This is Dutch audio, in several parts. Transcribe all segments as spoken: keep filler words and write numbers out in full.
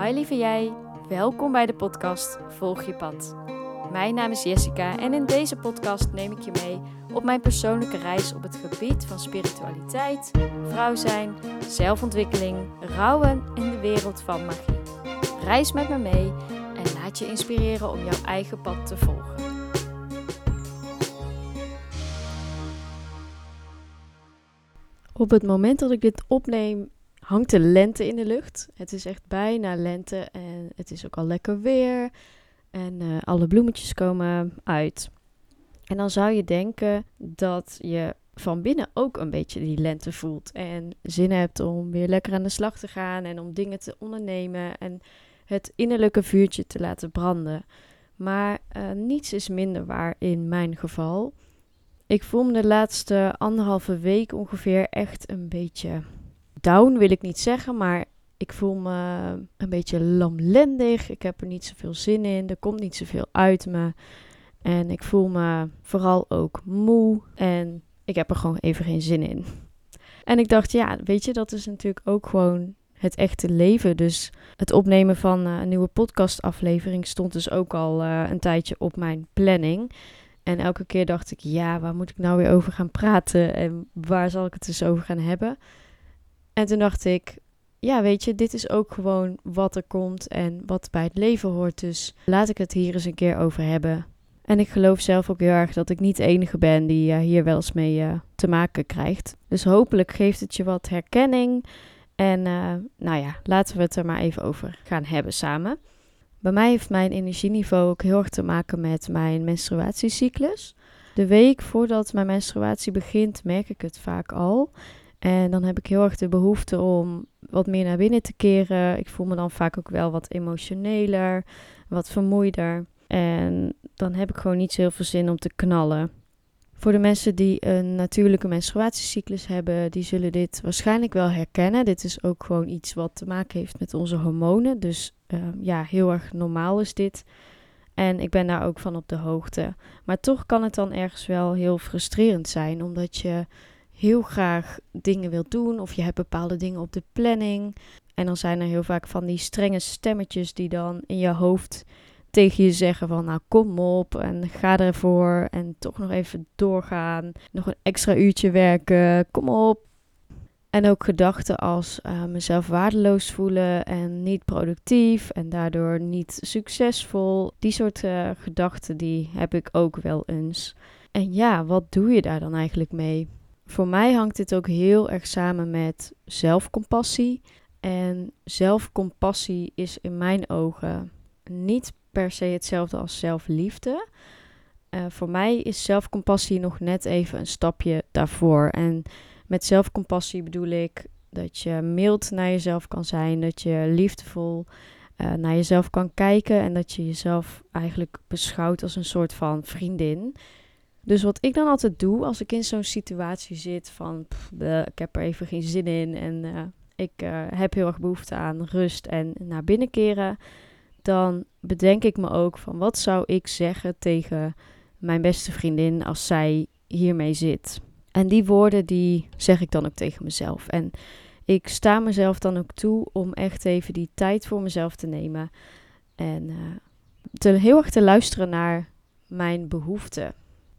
Hi lieve jij, welkom bij de podcast Volg je pad. Mijn naam is Jessica en in deze podcast neem ik je mee op mijn persoonlijke reis op het gebied van spiritualiteit, vrouw zijn, zelfontwikkeling, rouwen en de wereld van magie. Reis met me mee en laat je inspireren om jouw eigen pad te volgen. Op het moment dat ik dit opneem, hangt de lente in de lucht. Het is echt bijna lente en het is ook al lekker weer. En uh, alle bloemetjes komen uit. En dan zou je denken dat je van binnen ook een beetje die lente voelt. En zin hebt om weer lekker aan de slag te gaan en om dingen te ondernemen. En het innerlijke vuurtje te laten branden. Maar uh, niets is minder waar in mijn geval. Ik voel me de laatste anderhalve week ongeveer echt een beetje down, wil ik niet zeggen, maar ik voel me een beetje lamlendig. Ik heb er niet zoveel zin in, er komt niet zoveel uit me. En ik voel me vooral ook moe en ik heb er gewoon even geen zin in. En ik dacht, ja, weet je, dat is natuurlijk ook gewoon het echte leven. Dus het opnemen van een nieuwe podcastaflevering stond dus ook al een tijdje op mijn planning. En elke keer dacht ik, ja, waar moet ik nou weer over gaan praten? En waar zal ik het dus over gaan hebben? En toen dacht ik, ja, weet je, dit is ook gewoon wat er komt en wat bij het leven hoort. Dus laat ik het hier eens een keer over hebben. En ik geloof zelf ook heel erg dat ik niet de enige ben die uh, hier wel eens mee uh, te maken krijgt. Dus hopelijk geeft het je wat herkenning. En uh, nou ja, laten we het er maar even over gaan hebben samen. Bij mij heeft mijn energieniveau ook heel erg te maken met mijn menstruatiecyclus. De week voordat mijn menstruatie begint merk ik het vaak al. En dan heb ik heel erg de behoefte om wat meer naar binnen te keren. Ik voel me dan vaak ook wel wat emotioneler, wat vermoeider. En dan heb ik gewoon niet zo heel veel zin om te knallen. Voor de mensen die een natuurlijke menstruatiecyclus hebben, die zullen dit waarschijnlijk wel herkennen. Dit is ook gewoon iets wat te maken heeft met onze hormonen. Dus uh, ja, heel erg normaal is dit. En ik ben daar ook van op de hoogte. Maar toch kan het dan ergens wel heel frustrerend zijn, omdat je heel graag dingen wilt doen of je hebt bepaalde dingen op de planning. En dan zijn er heel vaak van die strenge stemmetjes die dan in je hoofd tegen je zeggen van, nou kom op en ga ervoor en toch nog even doorgaan. Nog een extra uurtje werken, kom op. En ook gedachten als uh, mezelf waardeloos voelen en niet productief en daardoor niet succesvol. Die soort uh, gedachten die heb ik ook wel eens. En ja, wat doe je daar dan eigenlijk mee? Voor mij hangt dit ook heel erg samen met zelfcompassie. En zelfcompassie is in mijn ogen niet per se hetzelfde als zelfliefde. Uh, voor mij is zelfcompassie nog net even een stapje daarvoor. En met zelfcompassie bedoel ik dat je mild naar jezelf kan zijn, dat je liefdevol uh, naar jezelf kan kijken en dat je jezelf eigenlijk beschouwt als een soort van vriendin. Dus wat ik dan altijd doe als ik in zo'n situatie zit van pff, bleh, ik heb er even geen zin in en uh, ik uh, heb heel erg behoefte aan rust en naar binnen keren, dan bedenk ik me ook van wat zou ik zeggen tegen mijn beste vriendin als zij hiermee zit. En die woorden die zeg ik dan ook tegen mezelf. En ik sta mezelf dan ook toe om echt even die tijd voor mezelf te nemen en uh, te, heel erg te luisteren naar mijn behoeften.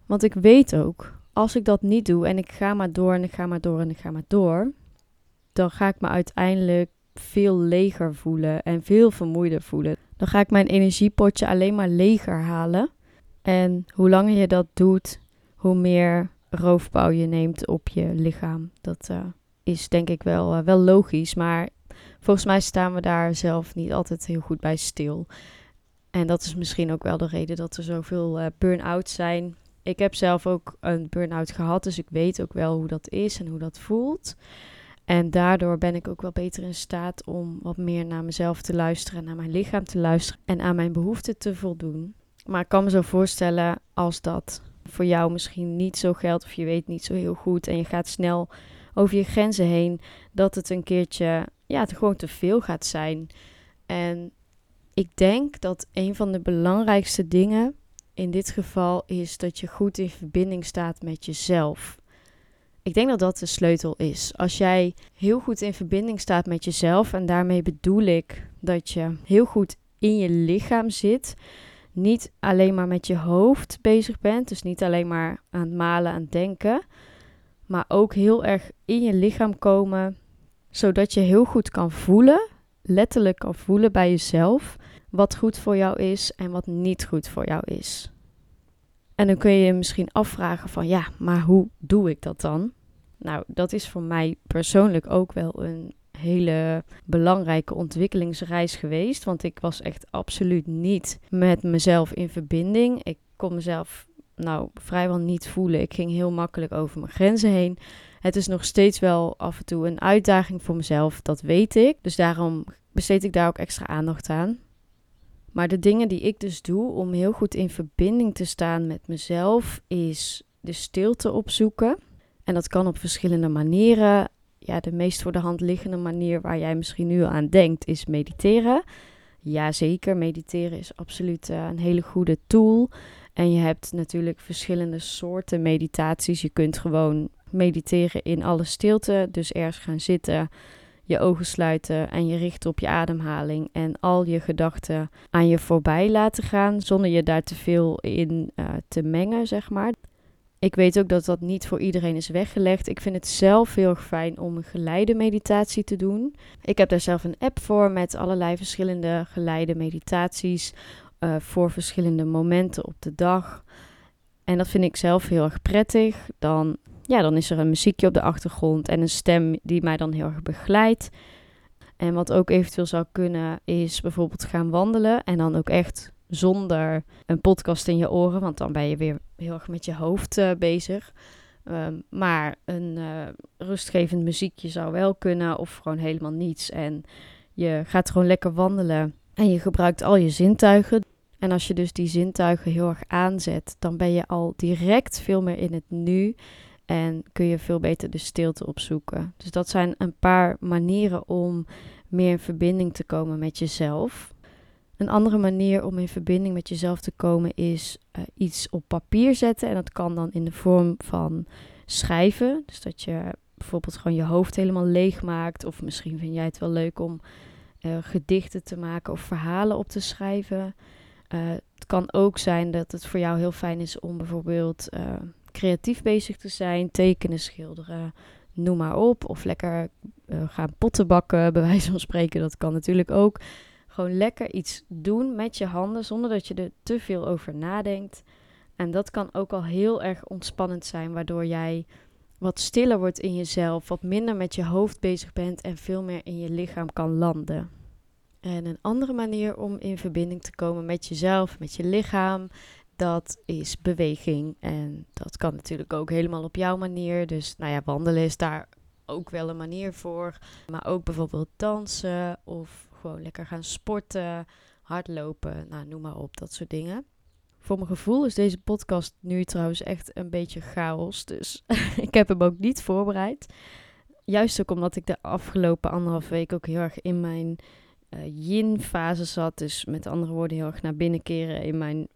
Want ik weet ook, als ik dat niet doe en ik ga maar door en ik ga maar door en ik ga maar door, dan ga ik me uiteindelijk veel leger voelen en veel vermoeider voelen. Dan ga ik mijn energiepotje alleen maar leger halen. En hoe langer je dat doet, hoe meer roofbouw je neemt op je lichaam. Dat uh, is denk ik wel, uh, wel logisch, maar volgens mij staan we daar zelf niet altijd heel goed bij stil. En dat is misschien ook wel de reden dat er zoveel uh, burn-outs zijn. Ik heb zelf ook een burn-out gehad, dus ik weet ook wel hoe dat is en hoe dat voelt. En daardoor ben ik ook wel beter in staat om wat meer naar mezelf te luisteren, naar mijn lichaam te luisteren en aan mijn behoeften te voldoen. Maar ik kan me zo voorstellen, als dat voor jou misschien niet zo geldt of je weet niet zo heel goed en je gaat snel over je grenzen heen, dat het een keertje ja, het gewoon te veel gaat zijn. En ik denk dat een van de belangrijkste dingen in dit geval is dat je goed in verbinding staat met jezelf. Ik denk dat dat de sleutel is. Als jij heel goed in verbinding staat met jezelf, en daarmee bedoel ik dat je heel goed in je lichaam zit. Niet alleen maar met je hoofd bezig bent. Dus niet alleen maar aan het malen, aan het denken. Maar ook heel erg in je lichaam komen. Zodat je heel goed kan voelen. Letterlijk kan voelen bij jezelf. Wat goed voor jou is en wat niet goed voor jou is. En dan kun je je misschien afvragen van ja, maar hoe doe ik dat dan? Nou, dat is voor mij persoonlijk ook wel een hele belangrijke ontwikkelingsreis geweest. Want ik was echt absoluut niet met mezelf in verbinding. Ik kon mezelf nou vrijwel niet voelen. Ik ging heel makkelijk over mijn grenzen heen. Het is nog steeds wel af en toe een uitdaging voor mezelf, dat weet ik. Dus daarom besteed ik daar ook extra aandacht aan. Maar de dingen die ik dus doe om heel goed in verbinding te staan met mezelf is de stilte opzoeken. En dat kan op verschillende manieren. Ja, de meest voor de hand liggende manier waar jij misschien nu aan denkt is mediteren. Jazeker, mediteren is absoluut uh, een hele goede tool. En je hebt natuurlijk verschillende soorten meditaties. Je kunt gewoon mediteren in alle stilte. Dus ergens gaan zitten, je ogen sluiten en je richten op je ademhaling. En al je gedachten aan je voorbij laten gaan zonder je daar te veel in uh, te mengen, zeg maar. Ik weet ook dat dat niet voor iedereen is weggelegd. Ik vind het zelf heel erg fijn om een geleide meditatie te doen. Ik heb daar zelf een app voor met allerlei verschillende geleide meditaties uh, voor verschillende momenten op de dag. En dat vind ik zelf heel erg prettig. Dan, ja, dan is er een muziekje op de achtergrond en een stem die mij dan heel erg begeleidt. En wat ook eventueel zou kunnen is bijvoorbeeld gaan wandelen en dan ook echt zonder een podcast in je oren, want dan ben je weer heel erg met je hoofd uh, bezig. Um, maar een uh, rustgevend muziekje zou wel kunnen, of gewoon helemaal niets. En je gaat gewoon lekker wandelen en je gebruikt al je zintuigen. En als je dus die zintuigen heel erg aanzet, dan ben je al direct veel meer in het nu en kun je veel beter de stilte opzoeken. Dus dat zijn een paar manieren om meer in verbinding te komen met jezelf. Een andere manier om in verbinding met jezelf te komen is uh, iets op papier zetten. En dat kan dan in de vorm van schrijven. Dus dat je bijvoorbeeld gewoon je hoofd helemaal leeg maakt. Of misschien vind jij het wel leuk om uh, gedichten te maken of verhalen op te schrijven. Uh, het kan ook zijn dat het voor jou heel fijn is om bijvoorbeeld uh, creatief bezig te zijn. Tekenen, schilderen, noem maar op. Of lekker uh, gaan potten bakken, bij wijze van spreken. Dat kan natuurlijk ook. Gewoon lekker iets doen met je handen zonder dat je er te veel over nadenkt. En dat kan ook al heel erg ontspannend zijn, waardoor jij wat stiller wordt in jezelf, wat minder met je hoofd bezig bent en veel meer in je lichaam kan landen. En een andere manier om in verbinding te komen met jezelf, met je lichaam, dat is beweging. En dat kan natuurlijk ook helemaal op jouw manier. Dus nou ja, wandelen is daar ook wel een manier voor. Maar ook bijvoorbeeld dansen of gewoon lekker gaan sporten, hardlopen, nou, noem maar op, dat soort dingen. Voor mijn gevoel is deze podcast nu trouwens echt een beetje chaos, dus ik heb hem ook niet voorbereid. Juist ook omdat ik de afgelopen anderhalf week ook heel erg in mijn uh, yin-fase zat. Dus met andere woorden heel erg naar binnen keren in mijn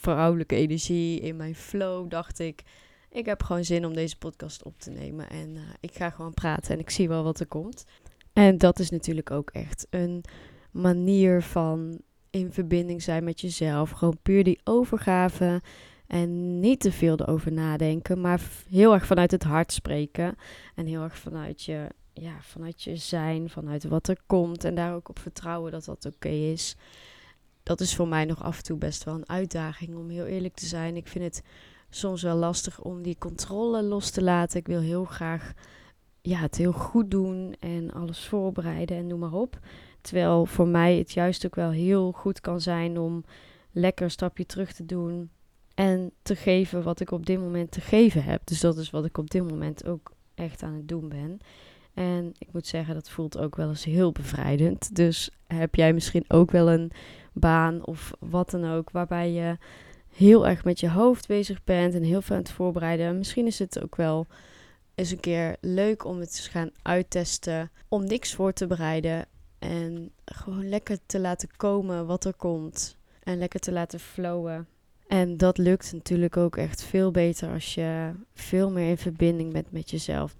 vrouwelijke energie, in mijn flow, dacht ik. Ik heb gewoon zin om deze podcast op te nemen en uh, ik ga gewoon praten en ik zie wel wat er komt. En dat is natuurlijk ook echt een manier van in verbinding zijn met jezelf. Gewoon puur die overgave en niet te veel erover nadenken. Maar heel erg vanuit het hart spreken. En heel erg vanuit je, ja, vanuit je zijn, vanuit wat er komt. En daar ook op vertrouwen dat dat oké is. Dat is voor mij nog af en toe best wel een uitdaging, om heel eerlijk te zijn. Ik vind het soms wel lastig om die controle los te laten. Ik wil heel graag... ja, het heel goed doen en alles voorbereiden en noem maar op. Terwijl voor mij het juist ook wel heel goed kan zijn om lekker een stapje terug te doen en te geven wat ik op dit moment te geven heb. Dus dat is wat ik op dit moment ook echt aan het doen ben. En ik moet zeggen, dat voelt ook wel eens heel bevrijdend. Dus heb jij misschien ook wel een baan of wat dan ook waarbij je heel erg met je hoofd bezig bent en heel veel aan het voorbereiden. Misschien is het ook wel... is een keer leuk om het te gaan uittesten, om niks voor te bereiden en gewoon lekker te laten komen wat er komt en lekker te laten flowen. En dat lukt natuurlijk ook echt veel beter als je veel meer in verbinding bent met jezelf.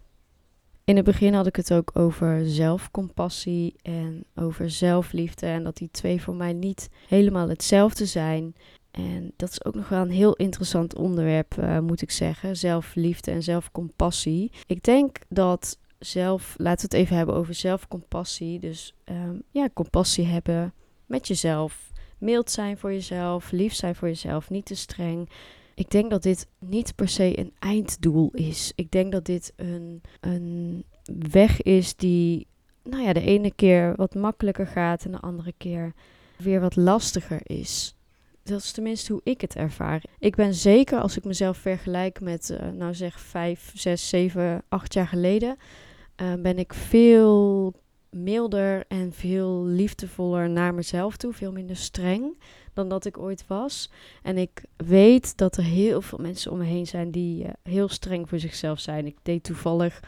In het begin had ik het ook over zelfcompassie en over zelfliefde. En dat die twee voor mij niet helemaal hetzelfde zijn. En dat is ook nog wel een heel interessant onderwerp, uh, moet ik zeggen. Zelfliefde en zelfcompassie. Ik denk dat zelf, laten we het even hebben over zelfcompassie. Dus um, ja, compassie hebben met jezelf. Mild zijn voor jezelf, lief zijn voor jezelf, niet te streng. Ik denk dat dit niet per se een einddoel is. Ik denk dat dit een, een weg is die nou ja, de ene keer wat makkelijker gaat en de andere keer weer wat lastiger is. Dat is tenminste hoe ik het ervaar. Ik ben zeker, als ik mezelf vergelijk met, uh, nou zeg, vijf, zes, zeven, acht jaar geleden, uh, ben ik veel milder en veel liefdevoller naar mezelf toe. Veel minder streng dan dat ik ooit was. En ik weet dat er heel veel mensen om me heen zijn die uh, heel streng voor zichzelf zijn. Ik deed toevallig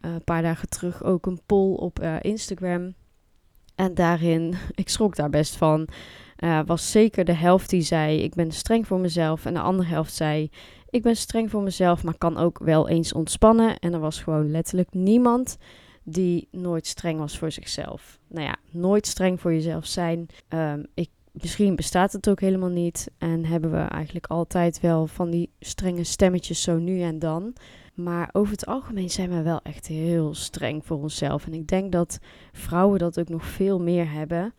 uh, een paar dagen terug ook een poll op uh, Instagram. En daarin, ik schrok daar best van, uh, was zeker de helft die zei ik ben streng voor mezelf. En de andere helft zei ik ben streng voor mezelf, maar kan ook wel eens ontspannen. En er was gewoon letterlijk niemand die nooit streng was voor zichzelf. Nou ja, nooit streng voor jezelf zijn. Um, ik, misschien bestaat het ook helemaal niet. En hebben we eigenlijk altijd wel van die strenge stemmetjes zo nu en dan. Maar over het algemeen zijn we wel echt heel streng voor onszelf. En ik denk dat vrouwen dat ook nog veel meer hebben.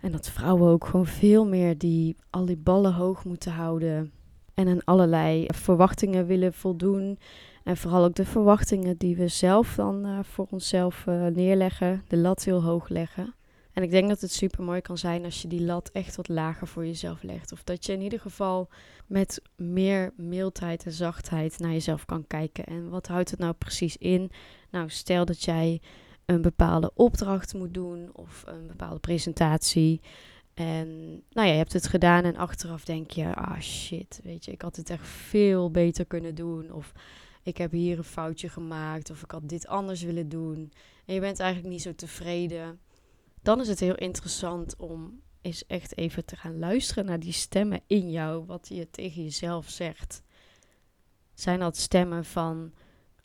En dat vrouwen ook gewoon veel meer die, al die ballen hoog moeten houden. En aan allerlei verwachtingen willen voldoen. En vooral ook de verwachtingen die we zelf dan uh, voor onszelf uh, neerleggen. De lat heel hoog leggen. En ik denk dat het super mooi kan zijn als je die lat echt wat lager voor jezelf legt. Of dat je in ieder geval met meer mildheid en zachtheid naar jezelf kan kijken. En wat houdt het nou precies in? Nou, stel dat jij een bepaalde opdracht moet doen of een bepaalde presentatie. En nou ja, je hebt het gedaan en achteraf denk je, ah shit, weet je, ik had het echt veel beter kunnen doen. Of ik heb hier een foutje gemaakt of ik had dit anders willen doen. En je bent eigenlijk niet zo tevreden. Dan is het heel interessant om eens echt even te gaan luisteren naar die stemmen in jou, wat je tegen jezelf zegt. Zijn dat stemmen van,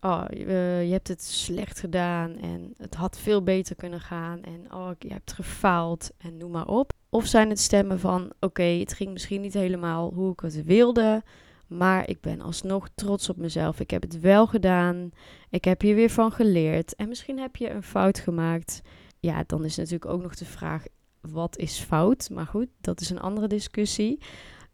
oh, je hebt het slecht gedaan en het had veel beter kunnen gaan en oh, je hebt gefaald en noem maar op. Of zijn het stemmen van, oké, okay, het ging misschien niet helemaal hoe ik het wilde, maar ik ben alsnog trots op mezelf. Ik heb het wel gedaan, ik heb hier weer van geleerd en misschien heb je een fout gemaakt. Ja, dan is natuurlijk ook nog de vraag, wat is fout? Maar goed, dat is een andere discussie.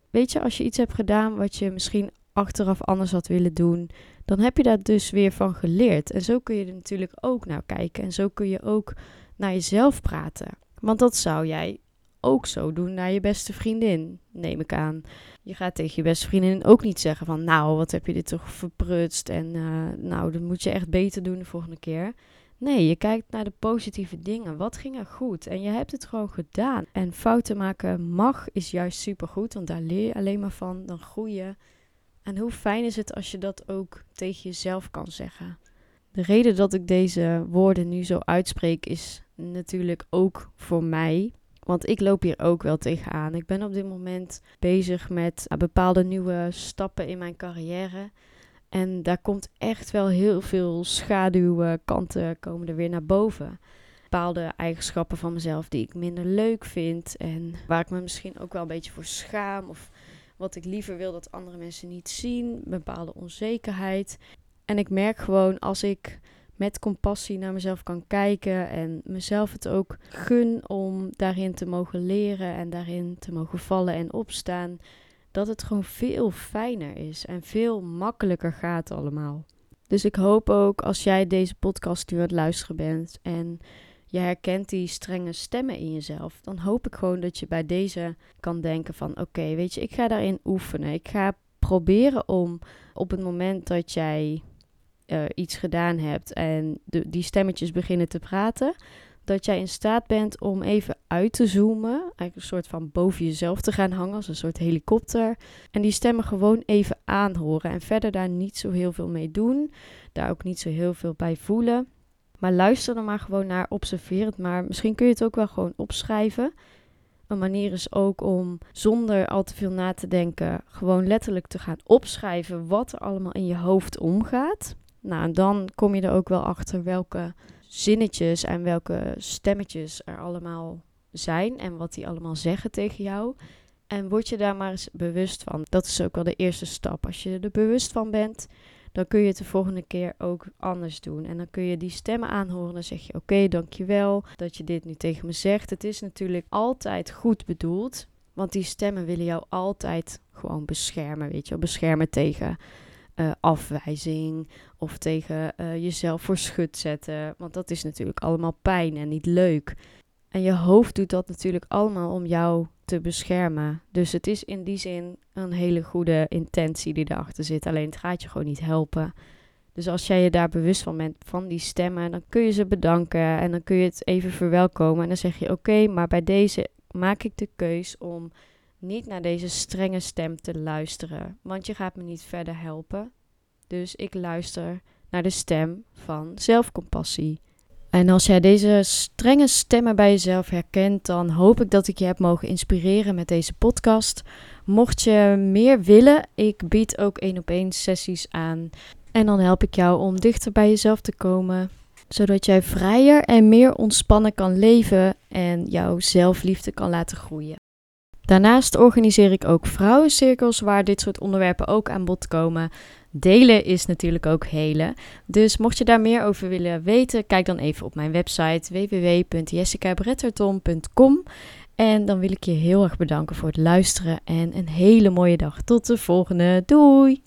Weet je, als je iets hebt gedaan wat je misschien achteraf anders had willen doen, dan heb je daar dus weer van geleerd. En zo kun je er natuurlijk ook naar kijken. En zo kun je ook naar jezelf praten. Want dat zou jij ook zo doen naar je beste vriendin, neem ik aan. Je gaat tegen je beste vriendin ook niet zeggen van, nou, wat heb je dit toch verprutst? En uh, nou, dat moet je echt beter doen de volgende keer. Nee, je kijkt naar de positieve dingen. Wat ging er goed? En je hebt het gewoon gedaan. En fouten maken mag is juist supergoed, want daar leer je alleen maar van, dan groei je. En hoe fijn is het als je dat ook tegen jezelf kan zeggen. De reden dat ik deze woorden nu zo uitspreek is natuurlijk ook voor mij. Want ik loop hier ook wel tegenaan. Ik ben op dit moment bezig met bepaalde nieuwe stappen in mijn carrière. En daar komt echt wel heel veel schaduwkanten komen er weer naar boven. Bepaalde eigenschappen van mezelf die ik minder leuk vind. En waar ik me misschien ook wel een beetje voor schaam. Of wat ik liever wil dat andere mensen niet zien. Bepaalde onzekerheid. En ik merk gewoon als ik met compassie naar mezelf kan kijken. En mezelf het ook gun om daarin te mogen leren. En daarin te mogen vallen en opstaan. Dat het gewoon veel fijner is en veel makkelijker gaat allemaal. Dus ik hoop ook als jij deze podcast nu aan het luisteren bent en je herkent die strenge stemmen in jezelf, dan hoop ik gewoon dat je bij deze kan denken van oké, okay, weet je, ik ga daarin oefenen. Ik ga proberen om op het moment dat jij uh, iets gedaan hebt en de, die stemmetjes beginnen te praten, dat jij in staat bent om even uit te zoomen. Eigenlijk een soort van boven jezelf te gaan hangen. Als een soort helikopter. En die stemmen gewoon even aanhoren. En verder daar niet zo heel veel mee doen. Daar ook niet zo heel veel bij voelen. Maar luister er maar gewoon naar. Observeer het maar. Misschien kun je het ook wel gewoon opschrijven. Een manier is ook om zonder al te veel na te denken gewoon letterlijk te gaan opschrijven wat er allemaal in je hoofd omgaat. Nou, en dan kom je er ook wel achter welke zinnetjes en welke stemmetjes er allemaal zijn en wat die allemaal zeggen tegen jou. En word je daar maar eens bewust van. Dat is ook wel de eerste stap. Als je er bewust van bent, dan kun je het de volgende keer ook anders doen. En dan kun je die stemmen aanhoren. Dan zeg je, oké, dankjewel dat je dit nu tegen me zegt. Het is natuurlijk altijd goed bedoeld. Want die stemmen willen jou altijd gewoon beschermen, weet je wel. Beschermen tegen uh, afwijzing of tegen uh, jezelf voor schut zetten. Want dat is natuurlijk allemaal pijn en niet leuk. En je hoofd doet dat natuurlijk allemaal om jou te beschermen. Dus het is in die zin een hele goede intentie die erachter zit. Alleen het gaat je gewoon niet helpen. Dus als jij je daar bewust van bent, van die stemmen, dan kun je ze bedanken. En dan kun je het even verwelkomen. En dan zeg je, oké, okay, maar bij deze maak ik de keus om niet naar deze strenge stem te luisteren. Want je gaat me niet verder helpen. Dus ik luister naar de stem van zelfcompassie. En als jij deze strenge stemmen bij jezelf herkent, dan hoop ik dat ik je heb mogen inspireren met deze podcast. Mocht je meer willen, ik bied ook één-op-één sessies aan. En dan help ik jou om dichter bij jezelf te komen, zodat jij vrijer en meer ontspannen kan leven en jouw zelfliefde kan laten groeien. Daarnaast organiseer ik ook vrouwencirkels waar dit soort onderwerpen ook aan bod komen. Delen is natuurlijk ook helen. Dus mocht je daar meer over willen weten, kijk dan even op mijn website w w w punt jessica bretherton punt com. En dan wil ik je heel erg bedanken voor het luisteren en een hele mooie dag. Tot de volgende. Doei!